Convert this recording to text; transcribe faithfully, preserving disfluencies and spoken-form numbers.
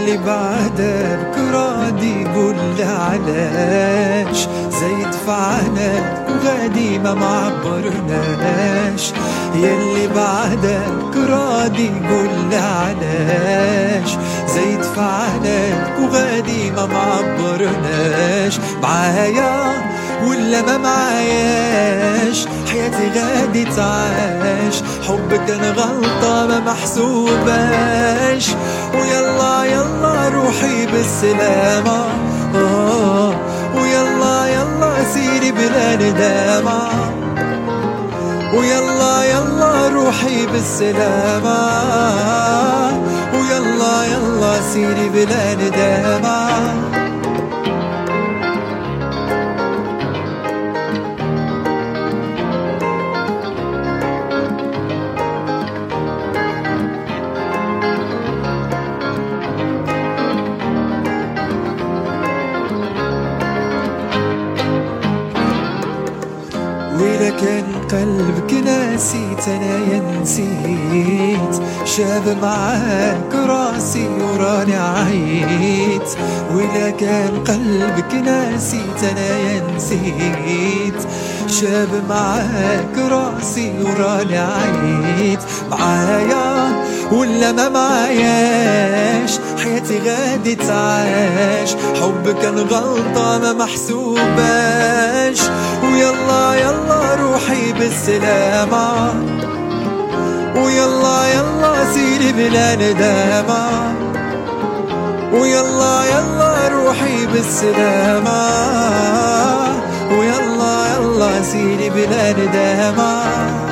اللي بعده بكرادي قول علاش زي دفعنا وغادي ما معبرناش يلي بعده بكرادي قول علاش زي دفعنا وغادي ما معبرناش معايا ولا ما معاياش حياتي غادي تعاش حبك كان غلطة ما محسوباش ويلا يلا روحي بالسلامة ويلا يلا سيري بلا ندامة ويلا يلا روحي بالسلامة ويلا يلا سيري بلا ندامة كان قلبك ناسيت أنا ينسيت شاب معاك راسي وراني عيت ولا كان قلبك ناسيت أنا ينسيت شاب معاك راسي وراني عيت معايا ولا ما معاياش حياتي غادي تعاش حبك كان غلطة ما محسوباش ويلا يلا روحي بالسلامة ويلا يلا سيري بلا ندامة ويلا يلا روحي بالسلامة ويلا يلا سيري بلا ندامة.